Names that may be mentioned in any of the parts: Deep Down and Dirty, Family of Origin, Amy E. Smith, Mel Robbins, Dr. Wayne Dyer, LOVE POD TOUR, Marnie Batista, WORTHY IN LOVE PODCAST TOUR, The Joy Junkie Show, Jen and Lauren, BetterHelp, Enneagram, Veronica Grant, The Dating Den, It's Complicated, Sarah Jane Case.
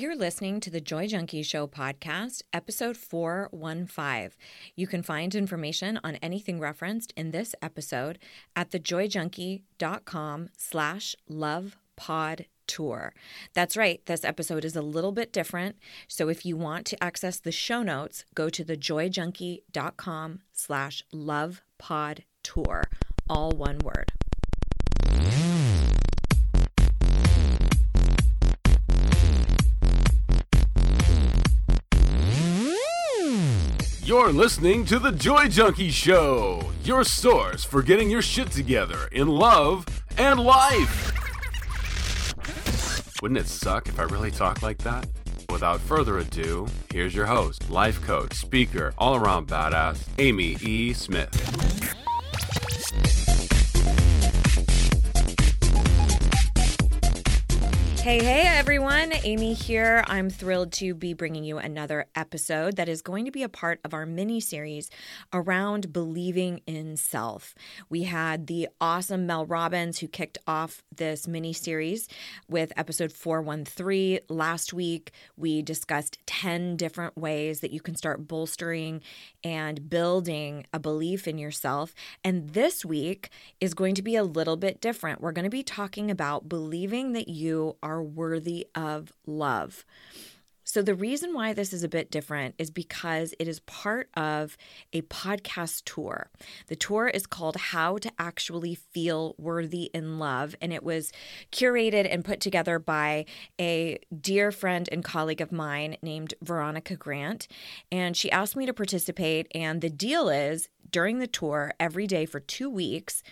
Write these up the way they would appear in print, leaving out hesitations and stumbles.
You're listening to The Joy Junkie Show podcast, episode 415. You can find information on anything referenced in this episode at thejoyjunkie.com/lovepodtour. That's right, this episode is a little bit different, so if you want to access the show notes, go to thejoyjunkie.com/lovepodtour, all one word. You're listening to The Joy Junkie Show, your source for getting your shit together in love and life. Wouldn't it suck if I really talked like that? Without further ado, here's your host, life coach, speaker, all-around badass, Amy E. Smith. Hey, everyone. Amy here. I'm thrilled to be bringing you another episode that is going to be a part of our mini-series around believing in self. We had the awesome Mel Robbins who kicked off this mini-series with episode 413. Last week, we discussed 10 different ways that you can start bolstering and building a belief in yourself. And this week is going to be a little bit different. We're going to be talking about believing that you are worthy of love. So the reason why this is a bit different is because it is part of a podcast tour. The tour is called How to Actually Feel Worthy in Love, and it was curated and put together by a dear friend and colleague of mine named Veronica Grant, and she asked me to participate, and the deal is during the tour, every day for 2 weeks,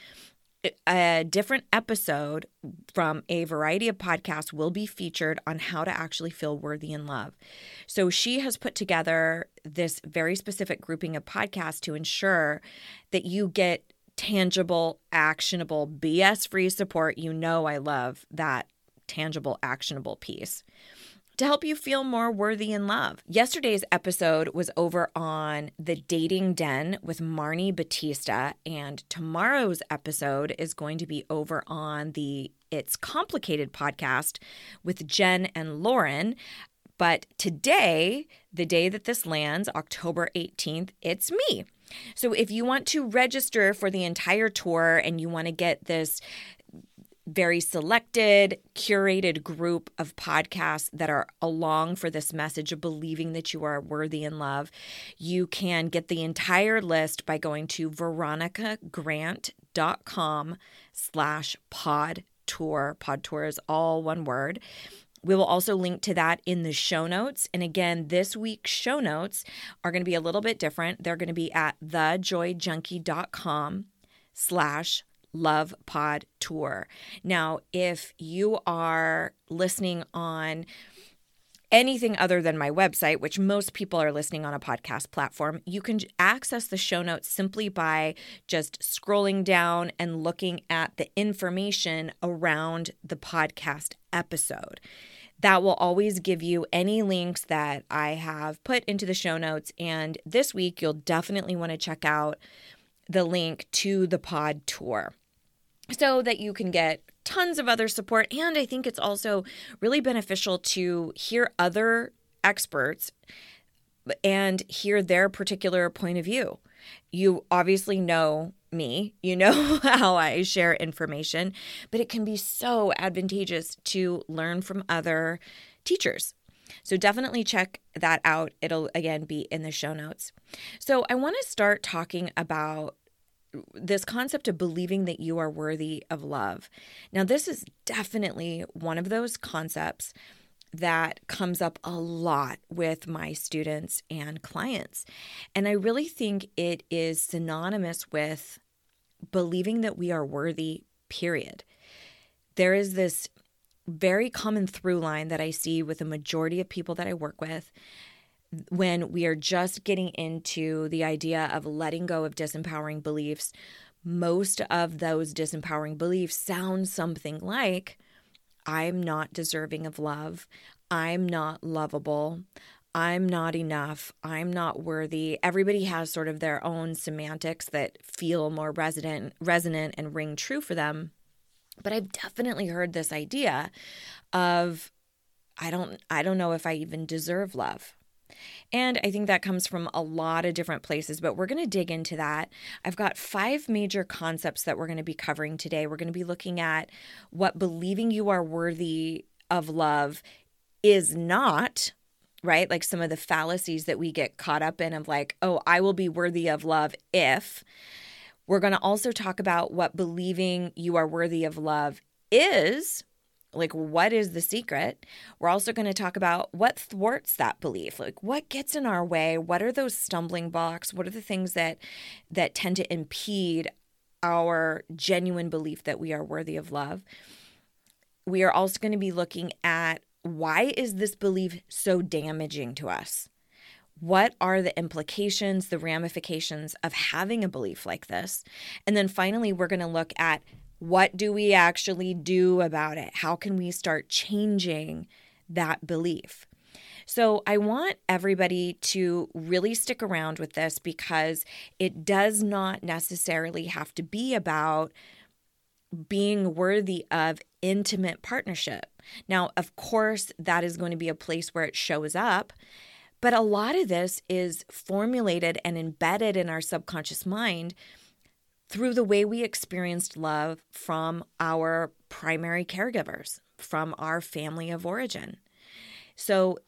a different episode from a variety of podcasts will be featured on how to actually feel worthy in love. So she has put together this very specific grouping of podcasts to ensure that you get tangible, actionable, BS-free support. You know I love that tangible, actionable piece to help you feel more worthy in love. Yesterday's episode was over on The Dating Den with Marnie Batista, and tomorrow's episode is going to be over on the It's Complicated podcast with Jen and Lauren. But today, the day that this lands, October 18th, it's me. So if you want to register for the entire tour and you want to get this very selected, curated group of podcasts that are along for this message of believing that you are worthy in love, you can get the entire list by going to veronicagrant.com/podtour. Pod tour is all one word. We will also link to that in the show notes. And again, this week's show notes are going to be a little bit different. They're going to be at thejoyjunkie.com/LovePodTour. Now, if you are listening on anything other than my website, which most people are listening on a podcast platform, you can access the show notes simply by just scrolling down and looking at the information around the podcast episode. That will always give you any links that I have put into the show notes. And this week, you'll definitely want to check out the link to the pod tour so that you can get tons of other support. And I think it's also really beneficial to hear other experts and hear their particular point of view. You obviously know me, you know how I share information, but it can be so advantageous to learn from other teachers. So definitely check that out. It'll, again, be in the show notes. So I want to start talking about this concept of believing that you are worthy of love. Now, this is definitely one of those concepts that comes up a lot with my students and clients. And I really think it is synonymous with believing that we are worthy, period. There is this very common through line that I see with a majority of people that I work with when we are just getting into the idea of letting go of disempowering beliefs. Most of those disempowering beliefs sound something like, I'm not deserving of love, I'm not lovable, I'm not enough, I'm not worthy. Everybody has sort of their own semantics that feel more resonant and ring true for them. But I've definitely heard this idea of I don't know if I even deserve love. And I think that comes from a lot of different places, but we're going to dig into that. I've got 5 major concepts that we're going to be covering today. We're going to be looking at what believing you are worthy of love is not, right? Like some of the fallacies that we get caught up in of like, oh, I will be worthy of love if. We're going to also talk about what believing you are worthy of love is. Like, what is the secret? We're also going to talk about what thwarts that belief. Like, what gets in our way? What are those stumbling blocks? What are the things that tend to impede our genuine belief that we are worthy of love? We are also going to be looking at why is this belief so damaging to us? What are the implications, the ramifications of having a belief like this? And then finally, we're going to look at what do we actually do about it? How can we start changing that belief? So I want everybody to really stick around with this because it does not necessarily have to be about being worthy of intimate partnership. Now, of course, that is going to be a place where it shows up. But a lot of this is formulated and embedded in our subconscious mind through the way we experienced love from our primary caregivers, from our family of origin. So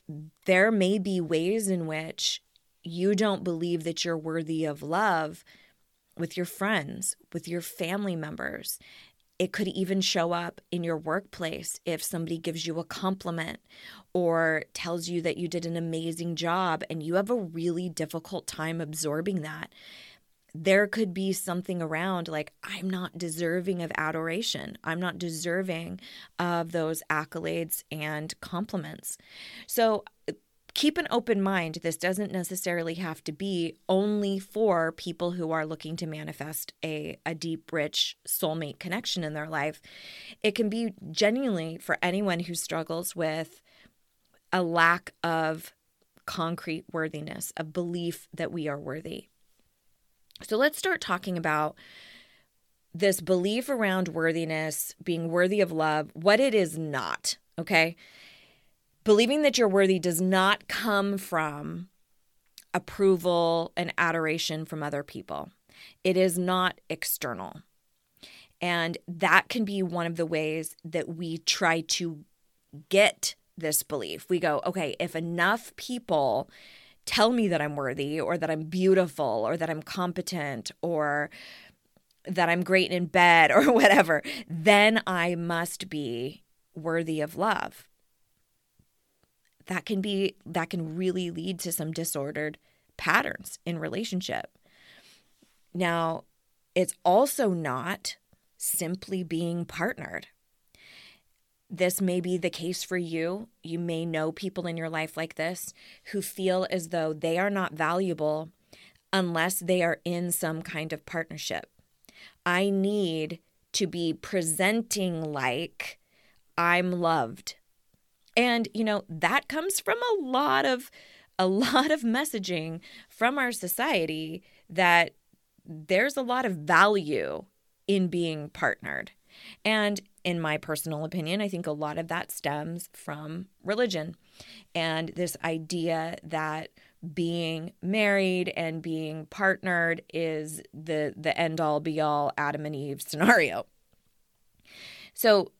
there may be ways in which you don't believe that you're worthy of love with your friends, with your family members. It could even show up in your workplace if somebody gives you a compliment or tells you that you did an amazing job and you have a really difficult time absorbing that. There could be something around like, I'm not deserving of adoration. I'm not deserving of those accolades and compliments. So keep an open mind. This doesn't necessarily have to be only for people who are looking to manifest a deep, rich soulmate connection in their life. It can be genuinely for anyone who struggles with a lack of concrete worthiness, a belief that we are worthy. So let's start talking about this belief around worthiness, being worthy of love, what it is not, okay? Believing that you're worthy does not come from approval and adoration from other people. It is not external. And that can be one of the ways that we try to get this belief. We go, okay, if enough people tell me that I'm worthy or that I'm beautiful or that I'm competent or that I'm great in bed or whatever, then I must be worthy of love. That can really lead to some disordered patterns in relationship. Now, it's also not simply being partnered. This may be the case for you. You may know people in your life like this who feel as though they are not valuable unless they are in some kind of partnership. I need to be presenting like I'm loved. And, you know, that comes from a lot of messaging from our society that there's a lot of value in being partnered. And in my personal opinion, I think a lot of that stems from religion and this idea that being married and being partnered is the end-all, be-all, Adam and Eve scenario. So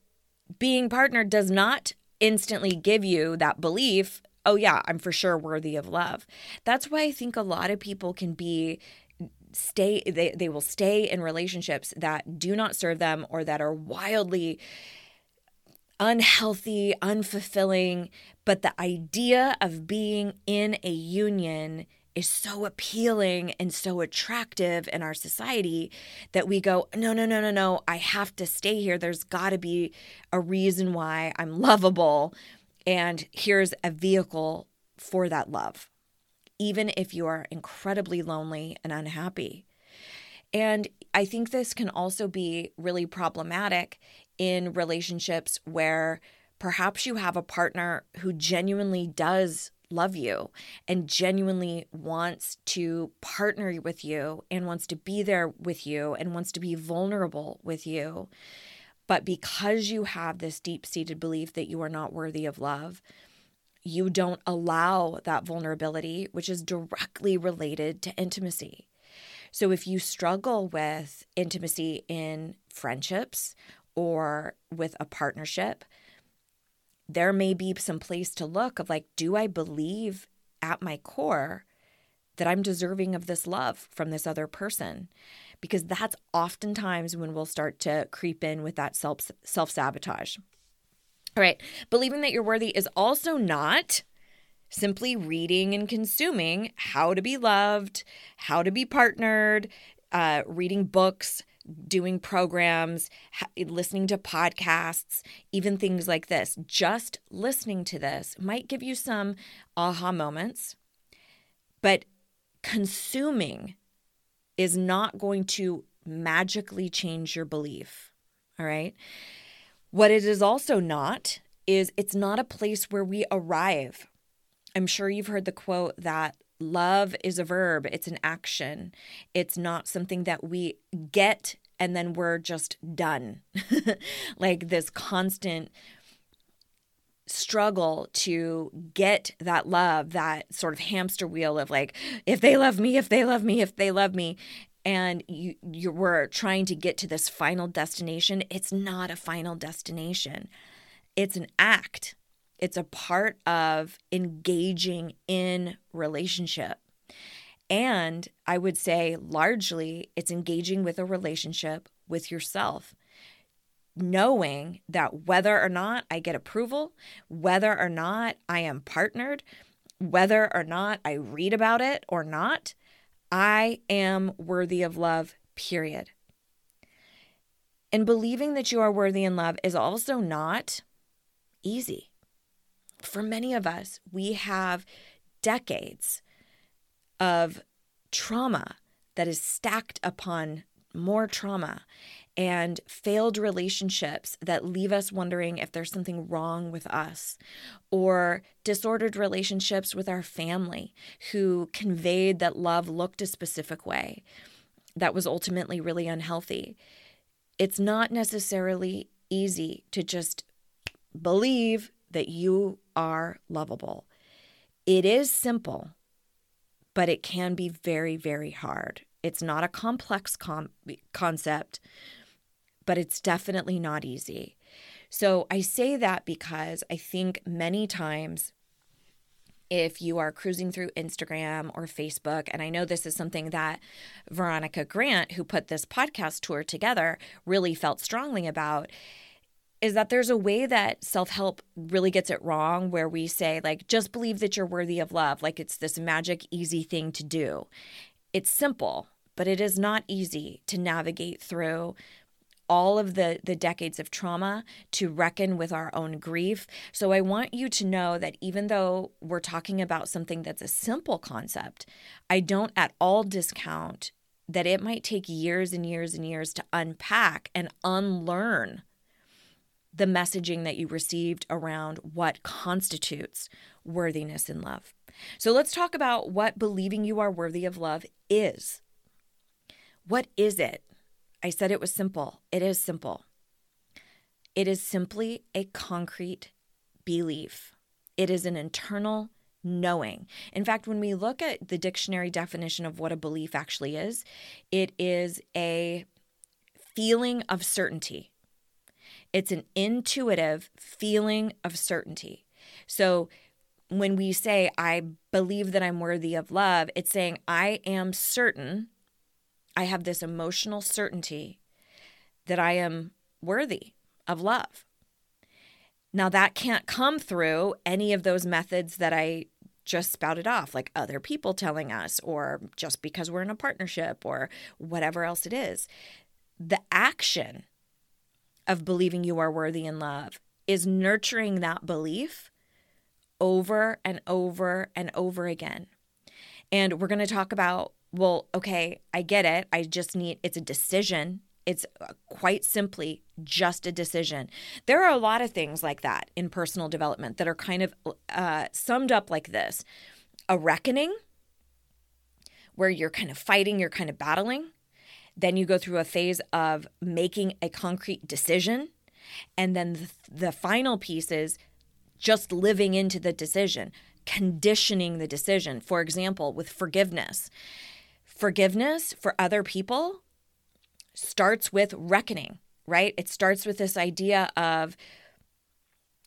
being partnered does not instantly give you that belief, oh yeah, I'm for sure worthy of love. That's why I think a lot of people can they will stay in relationships that do not serve them or that are wildly unhealthy, unfulfilling, but the idea of being in a union is so appealing and so attractive in our society that we go, no, I have to stay here. There's got to be a reason why I'm lovable, and here's a vehicle for that love, even if you are incredibly lonely and unhappy. And I think this can also be really problematic in relationships where perhaps you have a partner who genuinely does love you and genuinely wants to partner with you and wants to be there with you and wants to be vulnerable with you. But because you have this deep-seated belief that you are not worthy of love, you don't allow that vulnerability, which is directly related to intimacy. So if you struggle with intimacy in friendships or with a partnership, there may be some place to look of like, do I believe at my core that I'm deserving of this love from this other person? Because that's oftentimes when we'll start to creep in with that self-sabotage. All right. Believing that you're worthy is also not simply reading and consuming how to be loved, how to be partnered, reading books, doing programs, listening to podcasts, even things like this. Just listening to this might give you some aha moments, but consuming is not going to magically change your belief, all right? What it is also not is it's not a place where we arrive. I'm sure you've heard the quote that love is a verb. It's an action. It's not something that we get and then we're just done. Like this constant struggle to get that love, that sort of hamster wheel of like, if they love me, if they love me, if they love me, and you were trying to get to this final destination. It's not a final destination. It's an act. It's a part of engaging in relationship. And I would say largely it's engaging with a relationship with yourself, knowing that whether or not I get approval, whether or not I am partnered, whether or not I read about it or not, I am worthy of love, period. And believing that you are worthy in love is also not easy. For many of us, we have decades of trauma that is stacked upon more trauma and failed relationships that leave us wondering if there's something wrong with us, or disordered relationships with our family who conveyed that love looked a specific way that was ultimately really unhealthy. It's not necessarily easy to just believe that you are lovable. It is simple, but it can be very, very hard. It's not a complex concept, but it's definitely not easy. So I say that because I think many times if you are cruising through Instagram or Facebook, and I know this is something that Veronica Grant, who put this podcast tour together, really felt strongly about, is that there's a way that self-help really gets it wrong where we say, like, just believe that you're worthy of love. Like, it's this magic, easy thing to do. It's simple, but it is not easy to navigate through all of the decades of trauma, to reckon with our own grief. So I want you to know that even though we're talking about something that's a simple concept, I don't at all discount that it might take years and years and years to unpack and unlearn the messaging that you received around what constitutes worthiness in love. So let's talk about what believing you are worthy of love is. What is it? I said it was simple. It is simple. It is simply a concrete belief. It is an internal knowing. In fact, when we look at the dictionary definition of what a belief actually is, it is a feeling of certainty. It's an intuitive feeling of certainty. So when we say, I believe that I'm worthy of love, it's saying, I am certain, I have this emotional certainty that I am worthy of love. Now, that can't come through any of those methods that I just spouted off, like other people telling us, or just because we're in a partnership, or whatever else it is. The action of believing you are worthy in love is nurturing that belief over and over and over again. And we're going to talk about, well, okay, I get it. I just need, it's a decision. It's quite simply just a decision. There are a lot of things like that in personal development that are kind of summed up like this. A reckoning, where you're kind of fighting, you're kind of battling. Then you go through a phase of making a concrete decision, And then the final piece is just living into the decision, conditioning the decision. For example, with forgiveness. Forgiveness for other people starts with reckoning, right? It starts with this idea of,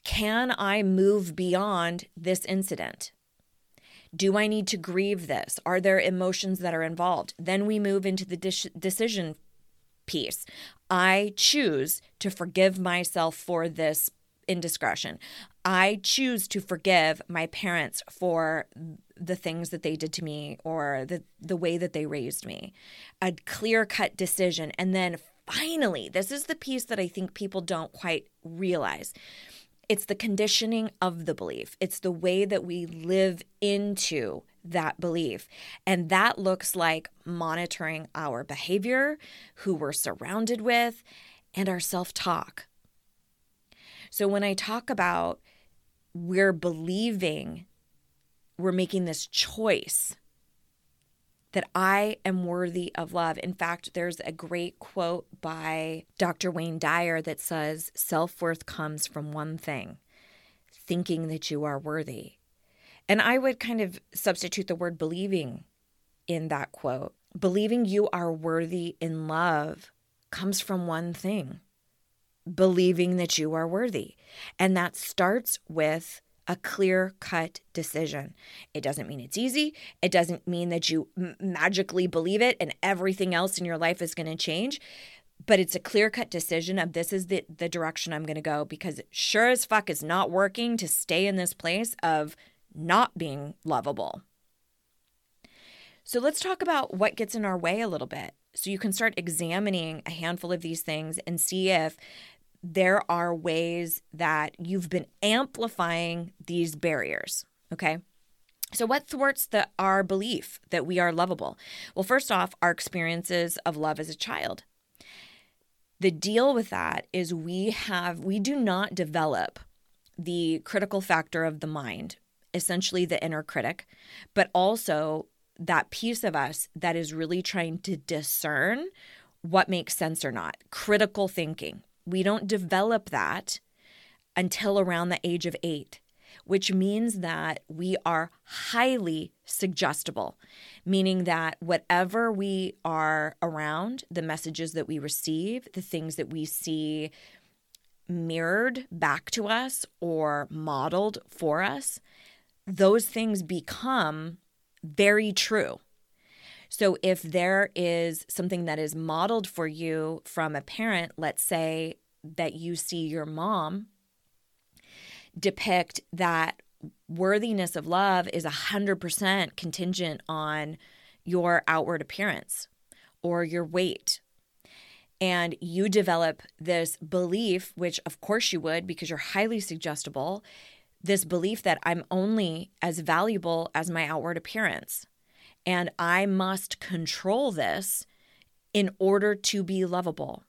can I move beyond this incident? Do I need to grieve this? Are there emotions that are involved? Then we move into the decision piece. I choose to forgive myself for this indiscretion. I choose to forgive my parents for the things that they did to me or the way that they raised me. A clear-cut decision. And then finally, this is the piece that I think people don't quite realize. It's the conditioning of the belief. It's the way that we live into that belief. And that looks like monitoring our behavior, who we're surrounded with, and our self-talk. So when I talk about we're believing, we're making this choice that I am worthy of love. In fact, there's a great quote by Dr. Wayne Dyer that says, self-worth comes from one thing, thinking that you are worthy. And I would kind of substitute the word believing in that quote. Believing you are worthy in love comes from one thing, believing that you are worthy. And that starts with a clear-cut decision. It doesn't mean it's easy. It doesn't mean that you magically believe it and everything else in your life is going to change. But it's a clear-cut decision of, this is the direction I'm going to go, because it sure as fuck is not working to stay in this place of not being lovable. So let's talk about what gets in our way a little bit. So you can start examining a handful of these things and see if there are ways that you've been amplifying these barriers, okay? So what thwarts our belief that we are lovable? Well, first off, our experiences of love as a child. The deal with that is we do not develop the critical factor of the mind, essentially the inner critic, but also that piece of us that is really trying to discern what makes sense or not, critical thinking. We don't develop that until around the age of 8, which means that we are highly suggestible, meaning that whatever we are around, the messages that we receive, the things that we see mirrored back to us or modeled for us, those things become very true. So if there is something that is modeled for you from a parent, let's say that you see your mom depict that worthiness of love is 100% contingent on your outward appearance or your weight. And you develop this belief, which of course you would because you're highly suggestible, this belief that I'm only as valuable as my outward appearance. And I must control this in order to be lovable.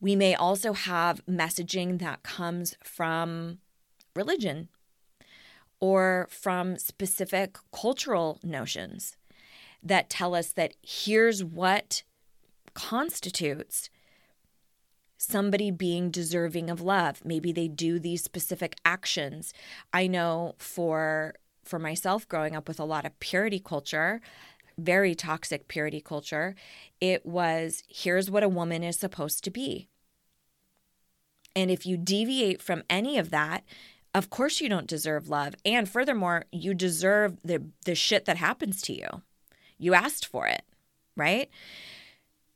We may also have messaging that comes from religion or from specific cultural notions that tell us that here's what constitutes somebody being deserving of love. Maybe they do these specific actions. I know for myself, growing up with a lot of purity culture, very toxic purity culture, it was, here's what a woman is supposed to be. And if you deviate from any of that, of course you don't deserve love. And furthermore, you deserve the shit that happens to you. You asked for it, right?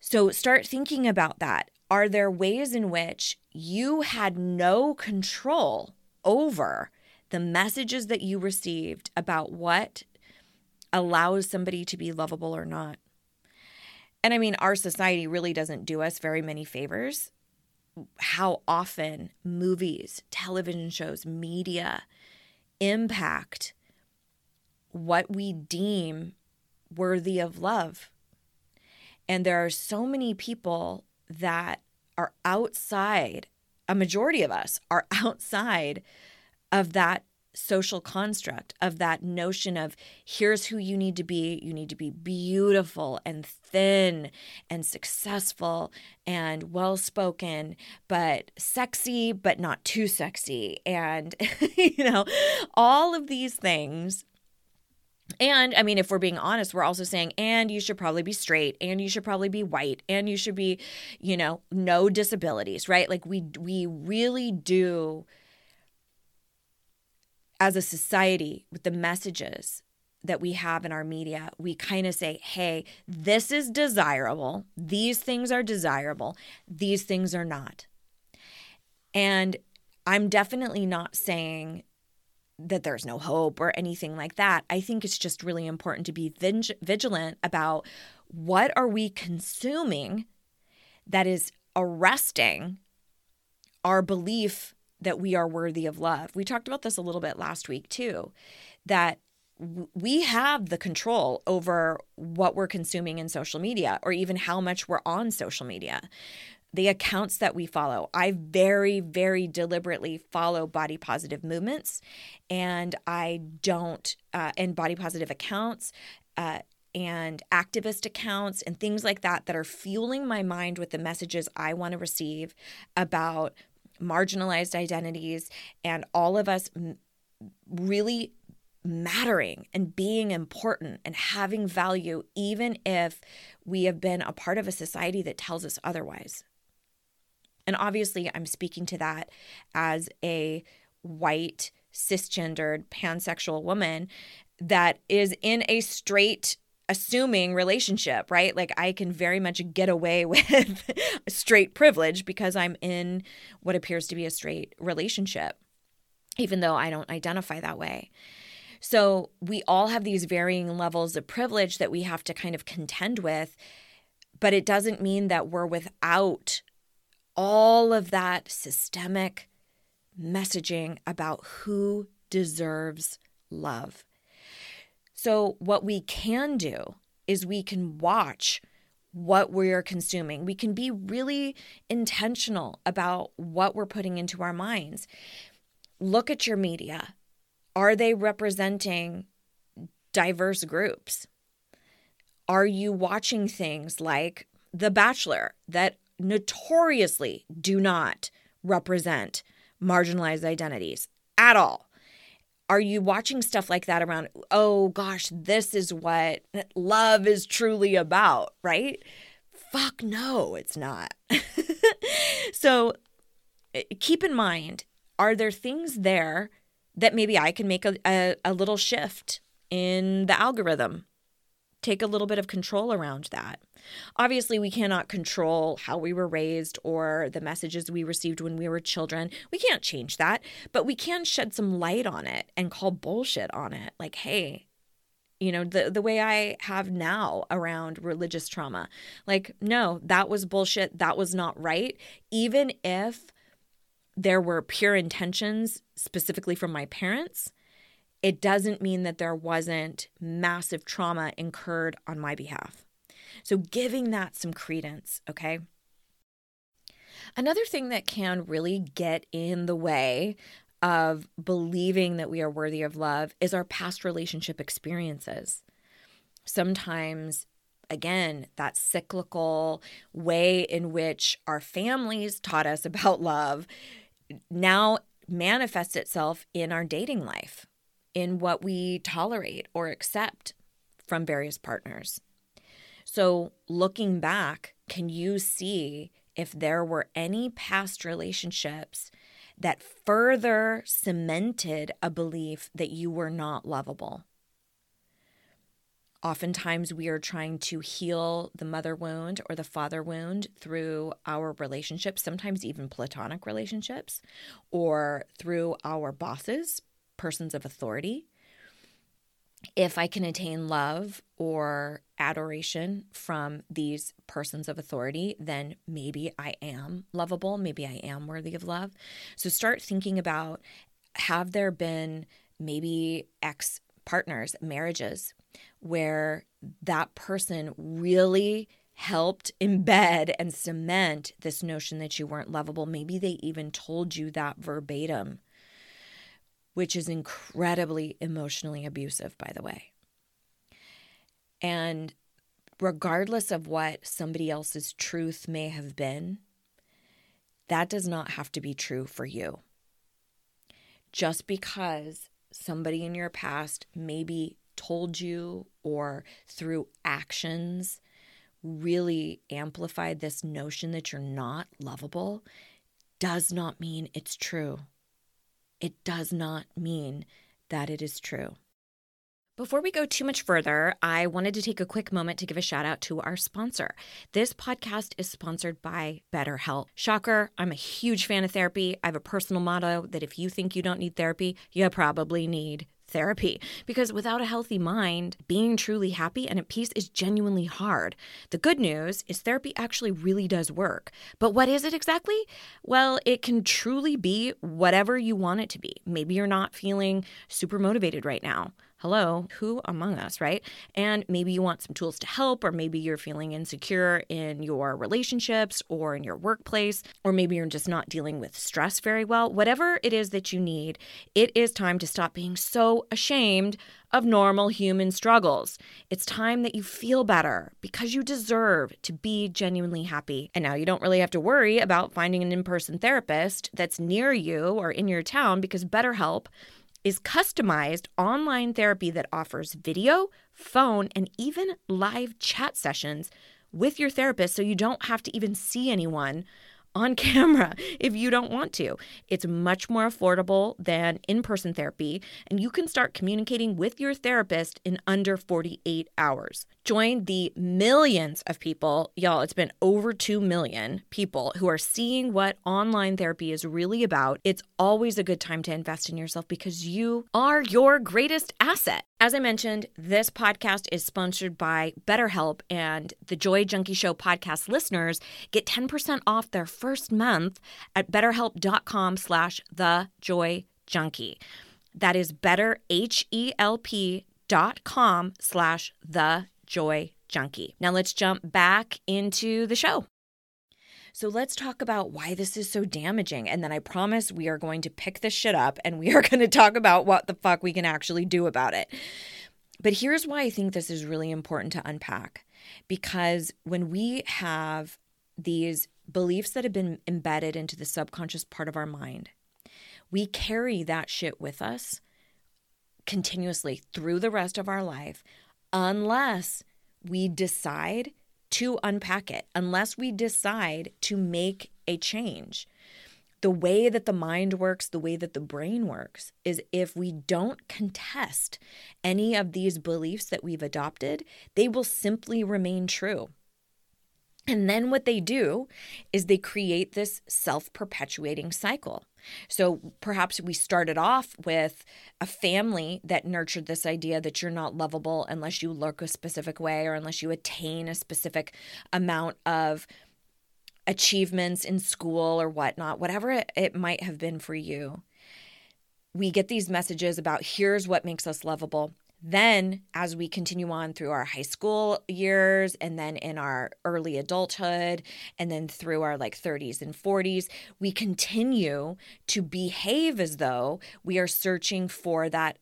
So start thinking about that. Are there ways in which you had no control over the messages that you received about what allows somebody to be lovable or not? And I mean, our society really doesn't do us very many favors. How often movies, television shows, media impact what we deem worthy of love. And there are so many people that are outside, a majority of us are outside of that social construct of that notion of here's who you need to be. You need to be beautiful and thin and successful and well-spoken, but sexy, but not too sexy. And, you know, all of these things. And, I mean, if we're being honest, we're also saying, and you should probably be straight, and you should probably be white, and you should be, you know, no disabilities, right? Like we really do, as a society, with the messages that we have in our media, we kind of say, hey, this is desirable. These things are desirable. These things are not. And I'm definitely not saying that there's no hope or anything like that. I think it's just really important to be vigilant about what are we consuming that is arresting our belief that we are worthy of love. We talked about this a little bit last week too, that we have the control over what we're consuming in social media or even how much we're on social media. The accounts that we follow. I very, very deliberately follow body positive movements, and I don't and body positive accounts and activist accounts and things like that that are fueling my mind with the messages I want to receive about marginalized identities and all of us really mattering and being important and having value, even if we have been a part of a society that tells us otherwise. And obviously, I'm speaking to that as a white, cisgendered, pansexual woman that is in a straight, assuming relationship, right? Like I can very much get away with straight privilege because I'm in what appears to be a straight relationship, even though I don't identify that way. So we all have these varying levels of privilege that we have to kind of contend with, but it doesn't mean that we're without all of that systemic messaging about who deserves love. So what we can do is we can watch what we're consuming. We can be really intentional about what we're putting into our minds. Look at your media. Are they representing diverse groups? Are you watching things like The Bachelor that notoriously do not represent marginalized identities at all? Are you watching stuff like that around, oh gosh, this is what love is truly about, right? Fuck no, it's not. So keep in mind, are there things there that maybe I can make a little shift in the algorithm? Take a little bit of control around that. Obviously, we cannot control how we were raised or the messages we received when we were children. We can't change that, but we can shed some light on it and call bullshit on it. Like, hey, you know, the way I have now around religious trauma. Like, no, that was bullshit. That was not right. Even if there were pure intentions specifically from my parents, it doesn't mean that there wasn't massive trauma incurred on my behalf. So giving that some credence, okay? Another thing that can really get in the way of believing that we are worthy of love is our past relationship experiences. Sometimes, again, that cyclical way in which our families taught us about love now manifests itself in our dating life, in what we tolerate or accept from various partners. So looking back, can you see if there were any past relationships that further cemented a belief that you were not lovable? Oftentimes we are trying to heal the mother wound or the father wound through our relationships, sometimes even platonic relationships, or through our bosses, persons of authority. If I can attain love or adoration from these persons of authority, then maybe I am lovable, maybe I am worthy of love. So start thinking about, have there been maybe ex-partners, marriages, where that person really helped embed and cement this notion that you weren't lovable. Maybe they even told you that verbatim. which is incredibly emotionally abusive, by the way. And regardless of what somebody else's truth may have been, that does not have to be true for you. Just because somebody in your past maybe told you or through actions really amplified this notion that you're not lovable does not mean it's true. It does not mean that it is true. Before we go too much further, I wanted to take a quick moment to give a shout out to our sponsor. This podcast is sponsored by BetterHelp. Shocker, I'm a huge fan of therapy. I have a personal motto that if you think you don't need therapy, you probably need therapy. Because without a healthy mind, being truly happy and at peace is genuinely hard. The good news is therapy actually really does work. But what is it exactly? Well, it can truly be whatever you want it to be. Maybe you're not feeling super motivated right now. Hello, who among us, right? And maybe you want some tools to help, or maybe you're feeling insecure in your relationships or in your workplace, or maybe you're just not dealing with stress very well. Whatever it is that you need, it is time to stop being so ashamed of normal human struggles. It's time that you feel better because you deserve to be genuinely happy. And now you don't really have to worry about finding an in-person therapist that's near you or in your town because BetterHelp is customized online therapy that offers video, phone, and even live chat sessions with your therapist so you don't have to even see anyone on camera if you don't want to. It's much more affordable than in-person therapy, and you can start communicating with your therapist in under 48 hours. Join the millions of people, y'all, it's been over 2 million people who are seeing what online therapy is really about. It's always a good time to invest in yourself because you are your greatest asset. As I mentioned, this podcast is sponsored by BetterHelp, and the Joy Junkie Show podcast listeners get 10% off their first month at betterhelp.com/thejoyjunkie. That is betterhelp.com/thejoyjunkie. Now let's jump back into the show. So let's talk about why this is so damaging. And then I promise we are going to pick this shit up and we are going to talk about what the fuck we can actually do about it. But here's why I think this is really important to unpack. Because when we have these beliefs that have been embedded into the subconscious part of our mind, we carry that shit with us continuously through the rest of our life unless we decide to unpack it, unless we decide to make a change. The way that the mind works, the way that the brain works, is if we don't contest any of these beliefs that we've adopted, they will simply remain true. And then what they do is they create this self-perpetuating cycle. So perhaps we started off with a family that nurtured this idea that you're not lovable unless you look a specific way or unless you attain a specific amount of achievements in school or whatnot, whatever it might have been for you. We get these messages about here's what makes us lovable. Then as we continue on through our high school years and then in our early adulthood and then through our 30s and 40s, we continue to behave as though we are searching for that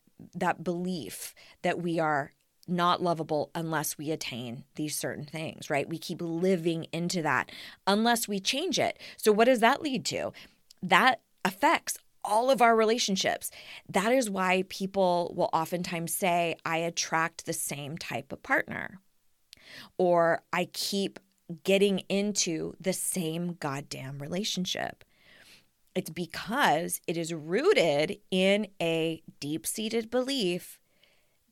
belief that we are not lovable unless we attain these certain things, right? We keep living into that unless we change it. So what does that lead to? That affects all of our relationships. That is why people will oftentimes say, I attract the same type of partner, or I keep getting into the same goddamn relationship. It's because it is rooted in a deep-seated belief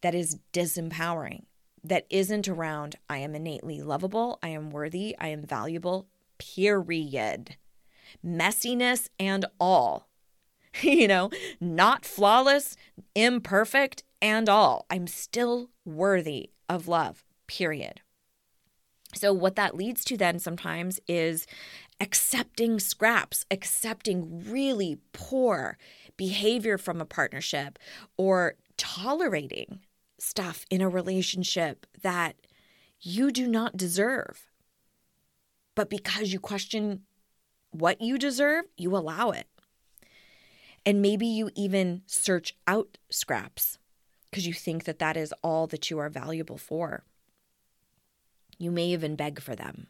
that is disempowering, that isn't around, I am innately lovable, I am worthy, I am valuable, period. Messiness and all. You know, not flawless, imperfect, and all. I'm still worthy of love, period. So what that leads to then sometimes is accepting scraps, accepting really poor behavior from a partnership, or tolerating stuff in a relationship that you do not deserve. But because you question what you deserve, you allow it. And maybe you even search out scraps because you think that that is all that you are valuable for. You may even beg for them.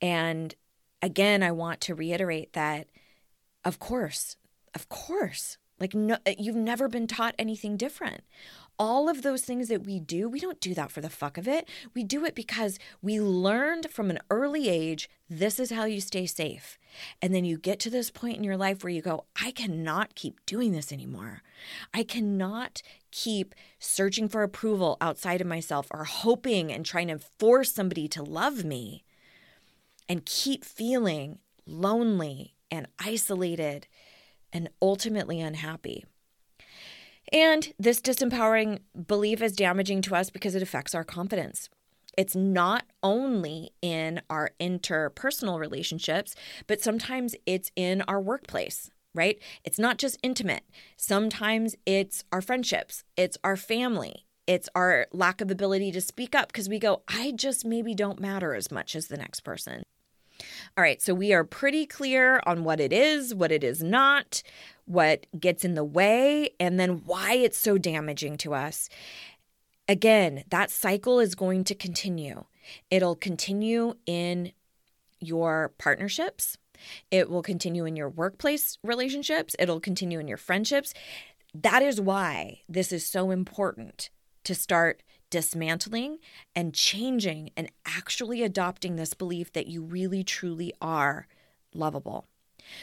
And again, I want to reiterate that, of course, like no, you've never been taught anything different. All of those things that we do, we don't do that for the fuck of it. We do it because we learned from an early age, this is how you stay safe. And then you get to this point in your life where you go, I cannot keep doing this anymore. I cannot keep searching for approval outside of myself or hoping and trying to force somebody to love me and keep feeling lonely and isolated and ultimately unhappy. And this disempowering belief is damaging to us because it affects our confidence. It's not only in our interpersonal relationships, but sometimes it's in our workplace, right? It's not just intimate. Sometimes it's our friendships. It's our family. It's our lack of ability to speak up because we go, I just maybe don't matter as much as the next person. All right, so we are pretty clear on what it is not, what gets in the way, and then why it's so damaging to us. Again, that cycle is going to continue. It'll continue in your partnerships. It will continue in your workplace relationships. It'll continue in your friendships. That is why this is so important to start dismantling and changing and actually adopting this belief that you really, truly are lovable.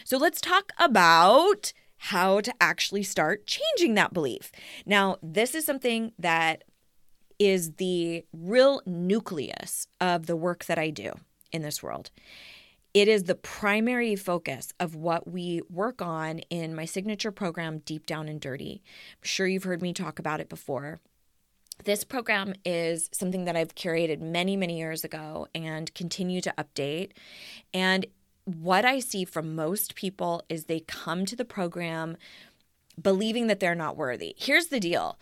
So let's talk about how to actually start changing that belief. Now, this is something that is the real nucleus of the work that I do in this world. It is the primary focus of what we work on in my signature program, Deep Down and Dirty. I'm sure you've heard me talk about it before. This program is something that I've curated many, many years ago and continue to update. And what I see from most people is they come to the program believing that they're not worthy. Here's the deal.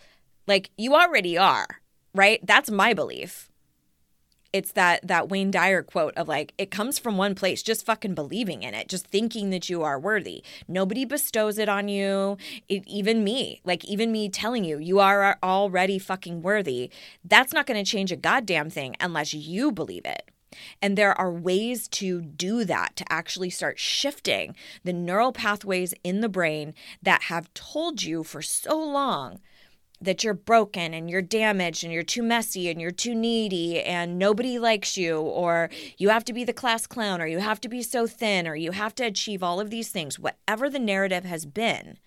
Like, you already are, right? That's my belief. It's that Wayne Dyer quote of like, it comes from one place, just fucking believing in it, just thinking that you are worthy. Nobody bestows it on you. Even me telling you, you are already fucking worthy. That's not going to change a goddamn thing unless you believe it. And there are ways to do that, to actually start shifting the neural pathways in the brain that have told you for so long that you're broken and you're damaged and you're too messy and you're too needy and nobody likes you, or you have to be the class clown, or you have to be so thin, or you have to achieve all of these things, whatever the narrative has been.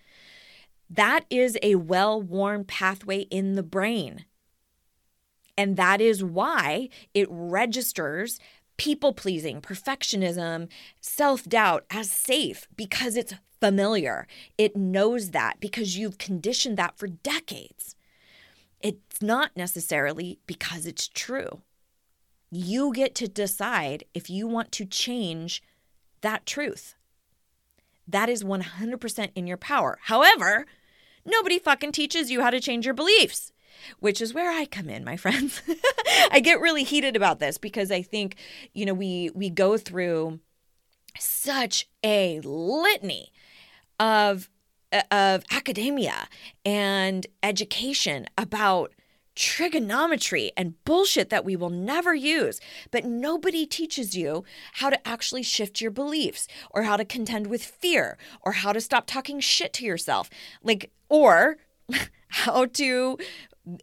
That is a well-worn pathway in the brain. And that is why it registers people-pleasing, perfectionism, self-doubt as safe, because it's familiar. It knows that because you've conditioned that for decades. It's not necessarily because it's true. You get to decide if you want to change that truth. That is 100% in your power. However, nobody fucking teaches you how to change your beliefs, which is where I come in, my friends. I get really heated about this because I think, you know, we go through such a litany of academia and education about trigonometry and bullshit that we will never use, but nobody teaches you how to actually shift your beliefs or how to contend with fear or how to stop talking shit to yourself, like, or how to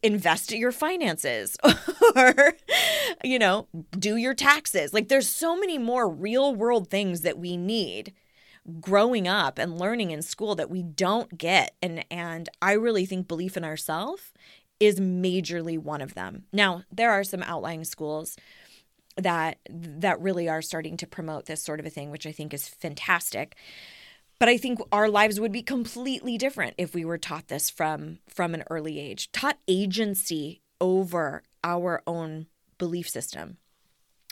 invest in your finances or, you know, do your taxes. Like, there's so many more real world things that we need growing up and learning in school that we don't get. And I really think belief in ourselves is majorly one of them. Now, there are some outlying schools that really are starting to promote this sort of a thing, which I think is fantastic. But I think our lives would be completely different if we were taught this from an early age, taught agency over our own belief system.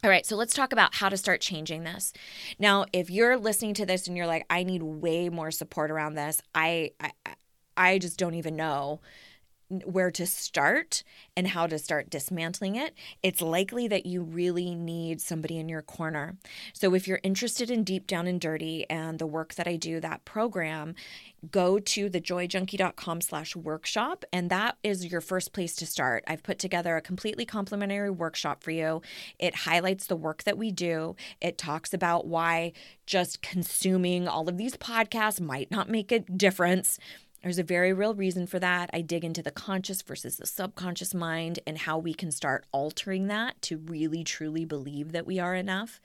All right, so let's talk about how to start changing this. Now, if you're listening to this and you're like, I need way more support around this, I just don't even know where to start and how to start dismantling it, it's likely that you really need somebody in your corner. So if you're interested in Deep Down and Dirty and the work that I do, that program, go to thejoyjunkie.com/workshop, and that is your first place to start. I've put together a completely complimentary workshop for you. It highlights the work that we do. It talks about why just consuming all of these podcasts might not make a difference. There's a very real reason for that. I dig into the conscious versus the subconscious mind and how we can start altering that to really, truly believe that we are enough.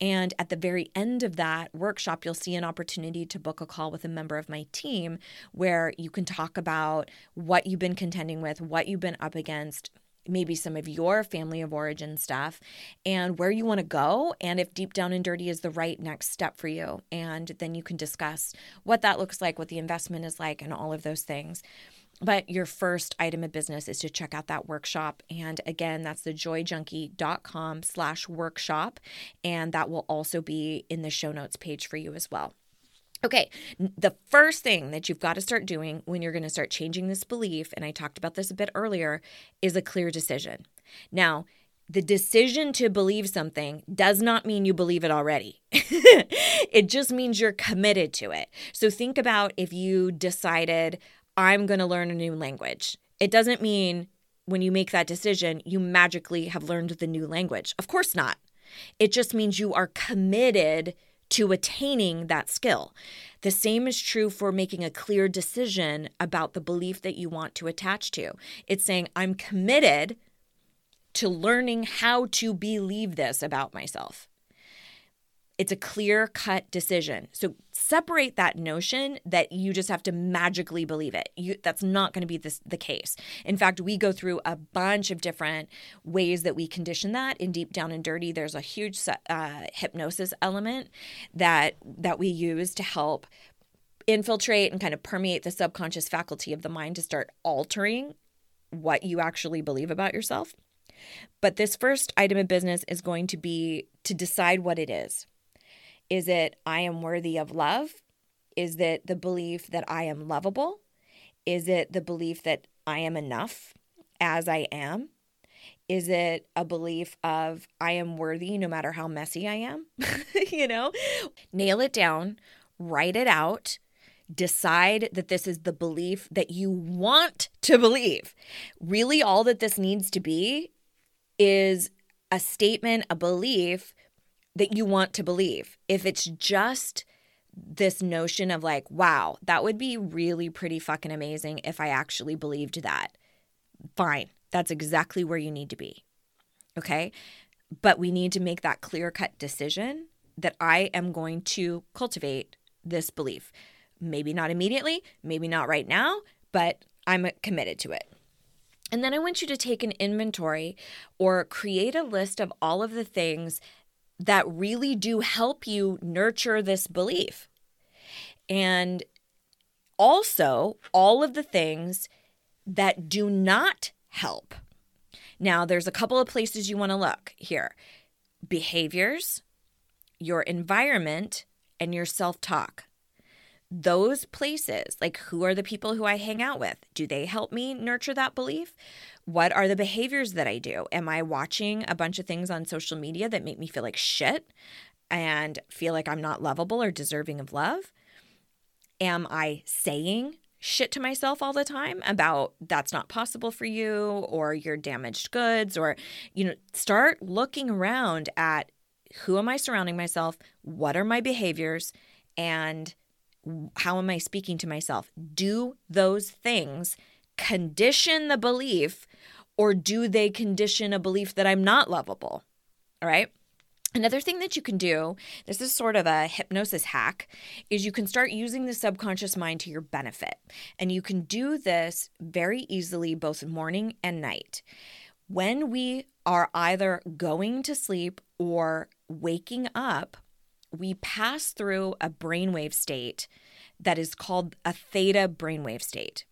And at the very end of that workshop, you'll see an opportunity to book a call with a member of my team where you can talk about what you've been contending with, what you've been up against, maybe some of your family of origin stuff, and where you want to go, and if Deep Down and Dirty is the right next step for you. And then you can discuss what that looks like, what the investment is like, and all of those things. But your first item of business is to check out that workshop. And again, that's thejoyjunkie.com/workshop. And that will also be in the show notes page for you as well. Okay, the first thing that you've got to start doing when you're going to start changing this belief, and I talked about this a bit earlier, is a clear decision. Now, the decision to believe something does not mean you believe it already. It just means you're committed to it. So think about if you decided, I'm going to learn a new language. It doesn't mean when you make that decision, you magically have learned the new language. Of course not. It just means you are committed to attaining that skill. The same is true for making a clear decision about the belief that you want to attach to. It's saying, I'm committed to learning how to believe this about myself. It's a clear-cut decision. So separate that notion that you just have to magically believe it. That's not going to be the case. In fact, we go through a bunch of different ways that we condition that. In Deep Down and Dirty, there's a huge hypnosis element that we use to help infiltrate and kind of permeate the subconscious faculty of the mind to start altering what you actually believe about yourself. But this first item of business is going to be to decide what it is. Is it I am worthy of love? Is it the belief that I am lovable? Is it the belief that I am enough as I am? Is it a belief of I am worthy no matter how messy I am? Nail it down, write it out, decide that this is the belief that you want to believe. Really, all that this needs to be is a statement, a belief that you want to believe. If it's just this notion of like, wow, that would be really pretty fucking amazing if I actually believed that. Fine. That's exactly where you need to be. Okay? But we need to make that clear-cut decision that I am going to cultivate this belief. Maybe not immediately, maybe not right now, but I'm committed to it. And then I want you to take an inventory or create a list of all of the things that really do help you nurture this belief. And also all of the things that do not help. Now, there's a couple of places you want to look here. Behaviors, your environment, and your self-talk. Those places, like who are the people who I hang out with? Do they help me nurture that belief? What are the behaviors that I do? Am I watching a bunch of things on social media that make me feel like shit and feel like I'm not lovable or deserving of love? Am I saying shit to myself all the time about that's not possible for you or you're damaged goods or, start looking around at who am I surrounding myself? What are my behaviors? And how am I speaking to myself? Do those things condition the belief, or do they condition a belief that I'm not lovable? All right. Another thing that you can do, this is sort of a hypnosis hack, is you can start using the subconscious mind to your benefit. And you can do this very easily both morning and night. When we are either going to sleep or waking up, we pass through a brainwave state that is called a theta brainwave state.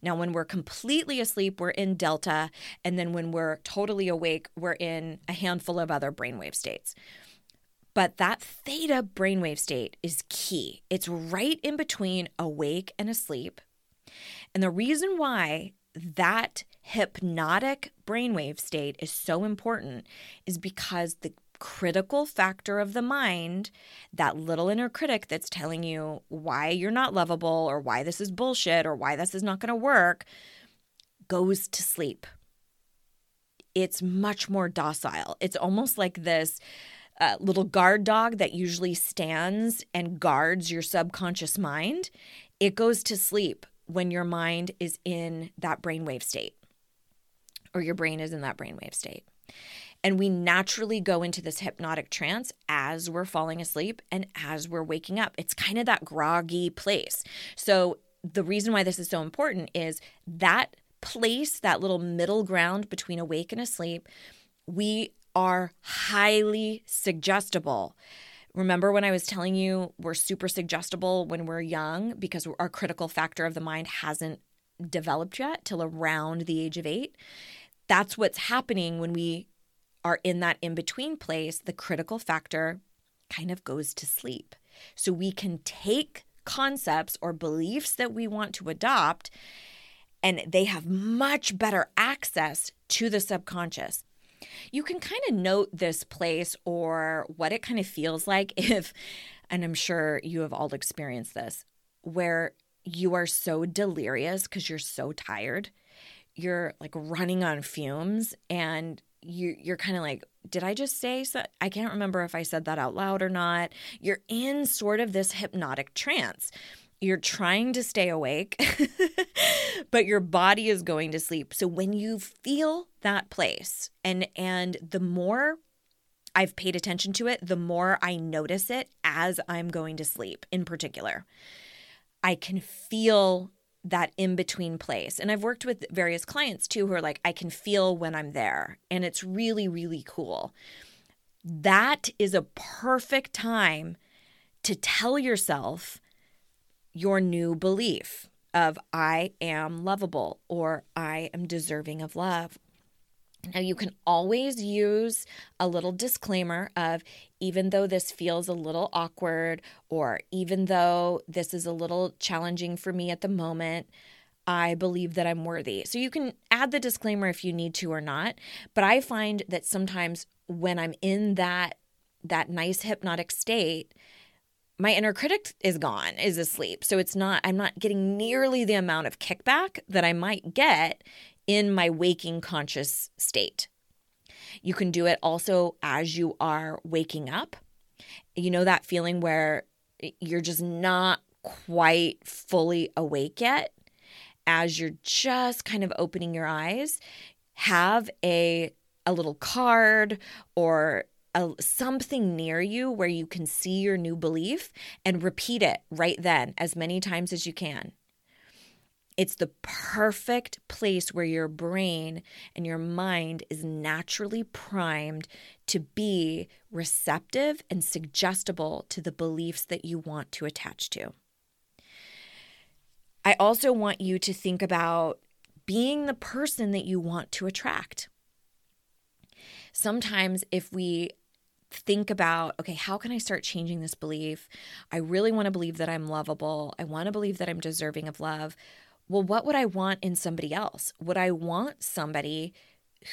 Now, when we're completely asleep, we're in delta, and then when we're totally awake, we're in a handful of other brainwave states. But that theta brainwave state is key. It's right in between awake and asleep. And the reason why that hypnotic brainwave state is so important is because the critical factor of the mind, that little inner critic that's telling you why you're not lovable or why this is bullshit or why this is not going to work, goes to sleep. It's much more docile. It's almost like this little guard dog that usually stands and guards your subconscious mind. It goes to sleep when your mind is in that brainwave state, or your brain is in that brainwave state. And we naturally go into this hypnotic trance as we're falling asleep and as we're waking up. It's kind of that groggy place. So the reason why this is so important is that place, that little middle ground between awake and asleep, we are highly suggestible. Remember when I was telling you we're super suggestible when we're young because our critical factor of the mind hasn't developed yet till around the age of 8? That's what's happening when we are in that in-between place. The critical factor kind of goes to sleep. So we can take concepts or beliefs that we want to adopt, and they have much better access to the subconscious. You can kind of note this place or what it kind of feels like if, and I'm sure you have all experienced this, where you are so delirious because you're so tired. You're like running on fumes and you're kind of like, did I just say so? I can't remember if I said that out loud or not. You're in sort of this hypnotic trance. You're trying to stay awake, but your body is going to sleep. So when you feel that place, and the more I've paid attention to it, the more I notice it as I'm going to sleep in particular. I can feel that in-between place. And I've worked with various clients too who are like, I can feel when I'm there. And it's really, really cool. That is a perfect time to tell yourself your new belief of I am lovable or I am deserving of love. Now, you can always use a little disclaimer of, even though this feels a little awkward, or even though this is a little challenging for me at the moment, I believe that I'm worthy. So you can add the disclaimer if you need to or not. But I find that sometimes when I'm in that nice hypnotic state, my inner critic is gone, is asleep. So I'm not getting nearly the amount of kickback that I might get in my waking conscious state. You can do it also as you are waking up. You know that feeling where you're just not quite fully awake yet? As you're just kind of opening your eyes, have a little card or something near you where you can see your new belief and repeat it right then as many times as you can. It's the perfect place where your brain and your mind is naturally primed to be receptive and suggestible to the beliefs that you want to attach to. I also want you to think about being the person that you want to attract. Sometimes if we think about, okay, how can I start changing this belief? I really want to believe that I'm lovable. I want to believe that I'm deserving of love. Well, what would I want in somebody else? Would I want somebody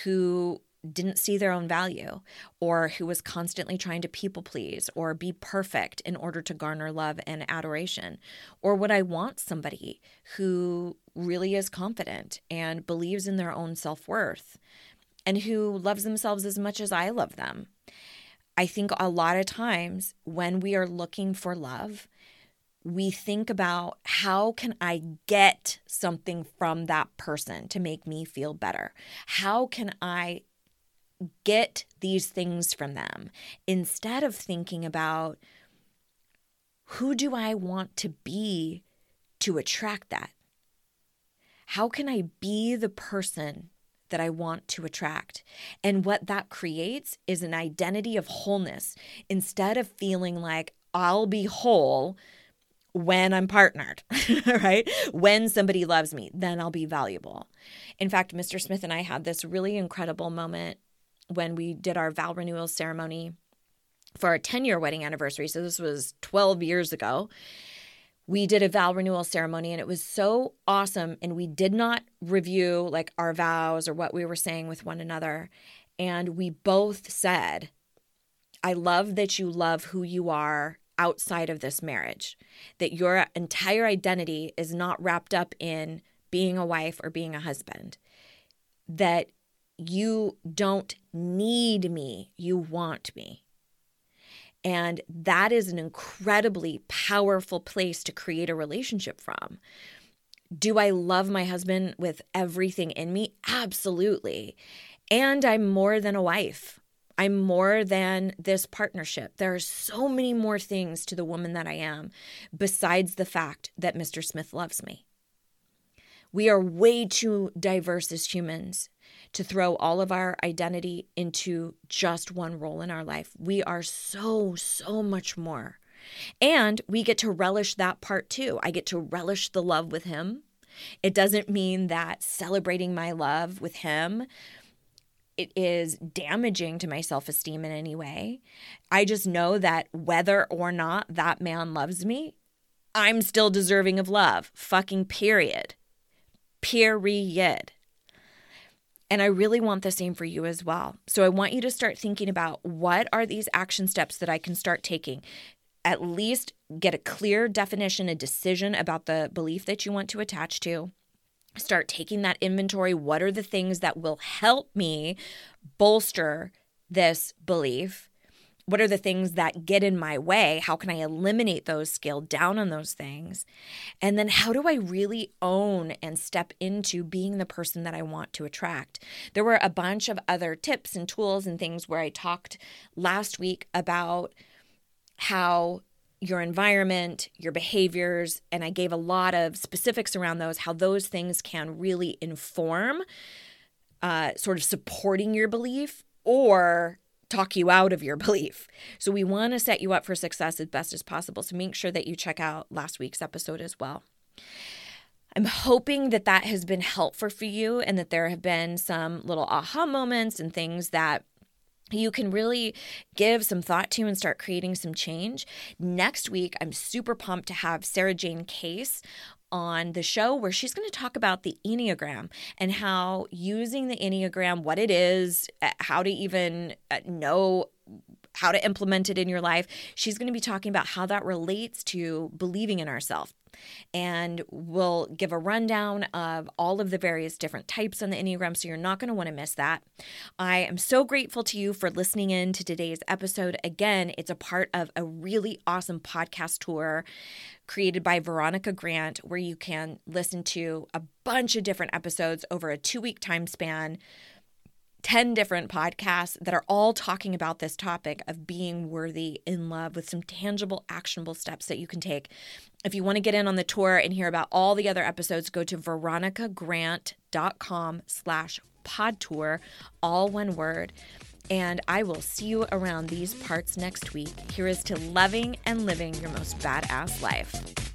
who didn't see their own value, or who was constantly trying to people please or be perfect in order to garner love and adoration? Or would I want somebody who really is confident and believes in their own self-worth and who loves themselves as much as I love them? I think a lot of times when we are looking for love, we think about, how can I get something from that person to make me feel better? How can I get these things from them? Instead of thinking about, who do I want to be to attract that? How can I be the person that I want to attract? And what that creates is an identity of wholeness, instead of feeling like I'll be whole when I'm partnered, right? When somebody loves me, then I'll be valuable. In fact, Mr. Smith and I had this really incredible moment when we did our vow renewal ceremony for our 10-year wedding anniversary. So this was 12 years ago. we did a vow renewal ceremony and it was so awesome. And we did not review like our vows or what we were saying with one another. And we both said, I love that you love who you are outside of this marriage, that your entire identity is not wrapped up in being a wife or being a husband, that you don't need me, you want me. And that is an incredibly powerful place to create a relationship from. Do I love my husband with everything in me? Absolutely. And I'm more than a wife. I'm more than this partnership. There are so many more things to the woman that I am besides the fact that Mr. Smith loves me. We are way too diverse as humans to throw all of our identity into just one role in our life. We are so much more. And we get to relish that part too. I get to relish the love with him. It doesn't mean that celebrating my love with him, it is damaging to my self-esteem in any way. I just know that whether or not that man loves me, I'm still deserving of love. Fucking period. Period. And I really want the same for you as well. So I want you to start thinking about what are these action steps that I can start taking. At least get a clear definition, a decision about the belief that you want to attach to. Start taking that inventory. What are the things that will help me bolster this belief? What are the things that get in my way? How can I eliminate those, scale down on those things? And then how do I really own and step into being the person that I want to attract? There were a bunch of other tips and tools and things where I talked last week about how your environment, your behaviors, and I gave a lot of specifics around those, how those things can really inform sort of supporting your belief or talk you out of your belief. So we want to set you up for success as best as possible. So make sure that you check out last week's episode as well. I'm hoping that that has been helpful for you and that there have been some little aha moments and things that you can really give some thought to and start creating some change. Next week, I'm super pumped to have Sarah Jane Case on the show where she's going to talk about the Enneagram and how using the Enneagram, what it is, how to even know how to implement it in your life. She's going to be talking about how that relates to believing in ourselves. And we'll give a rundown of all of the various different types on the Enneagram, so you're not going to want to miss that. I am so grateful to you for listening in to today's episode. Again, it's a part of a really awesome podcast tour created by Veronica Grant, where you can listen to a bunch of different episodes over a 2-week time span, 10 different podcasts that are all talking about this topic of being worthy in love with some tangible, actionable steps that you can take. If you want to get in on the tour and hear about all the other episodes, go to veronicagrant.com/podtour, all one word. And I will see you around these parts next week. Here is to loving and living your most badass life.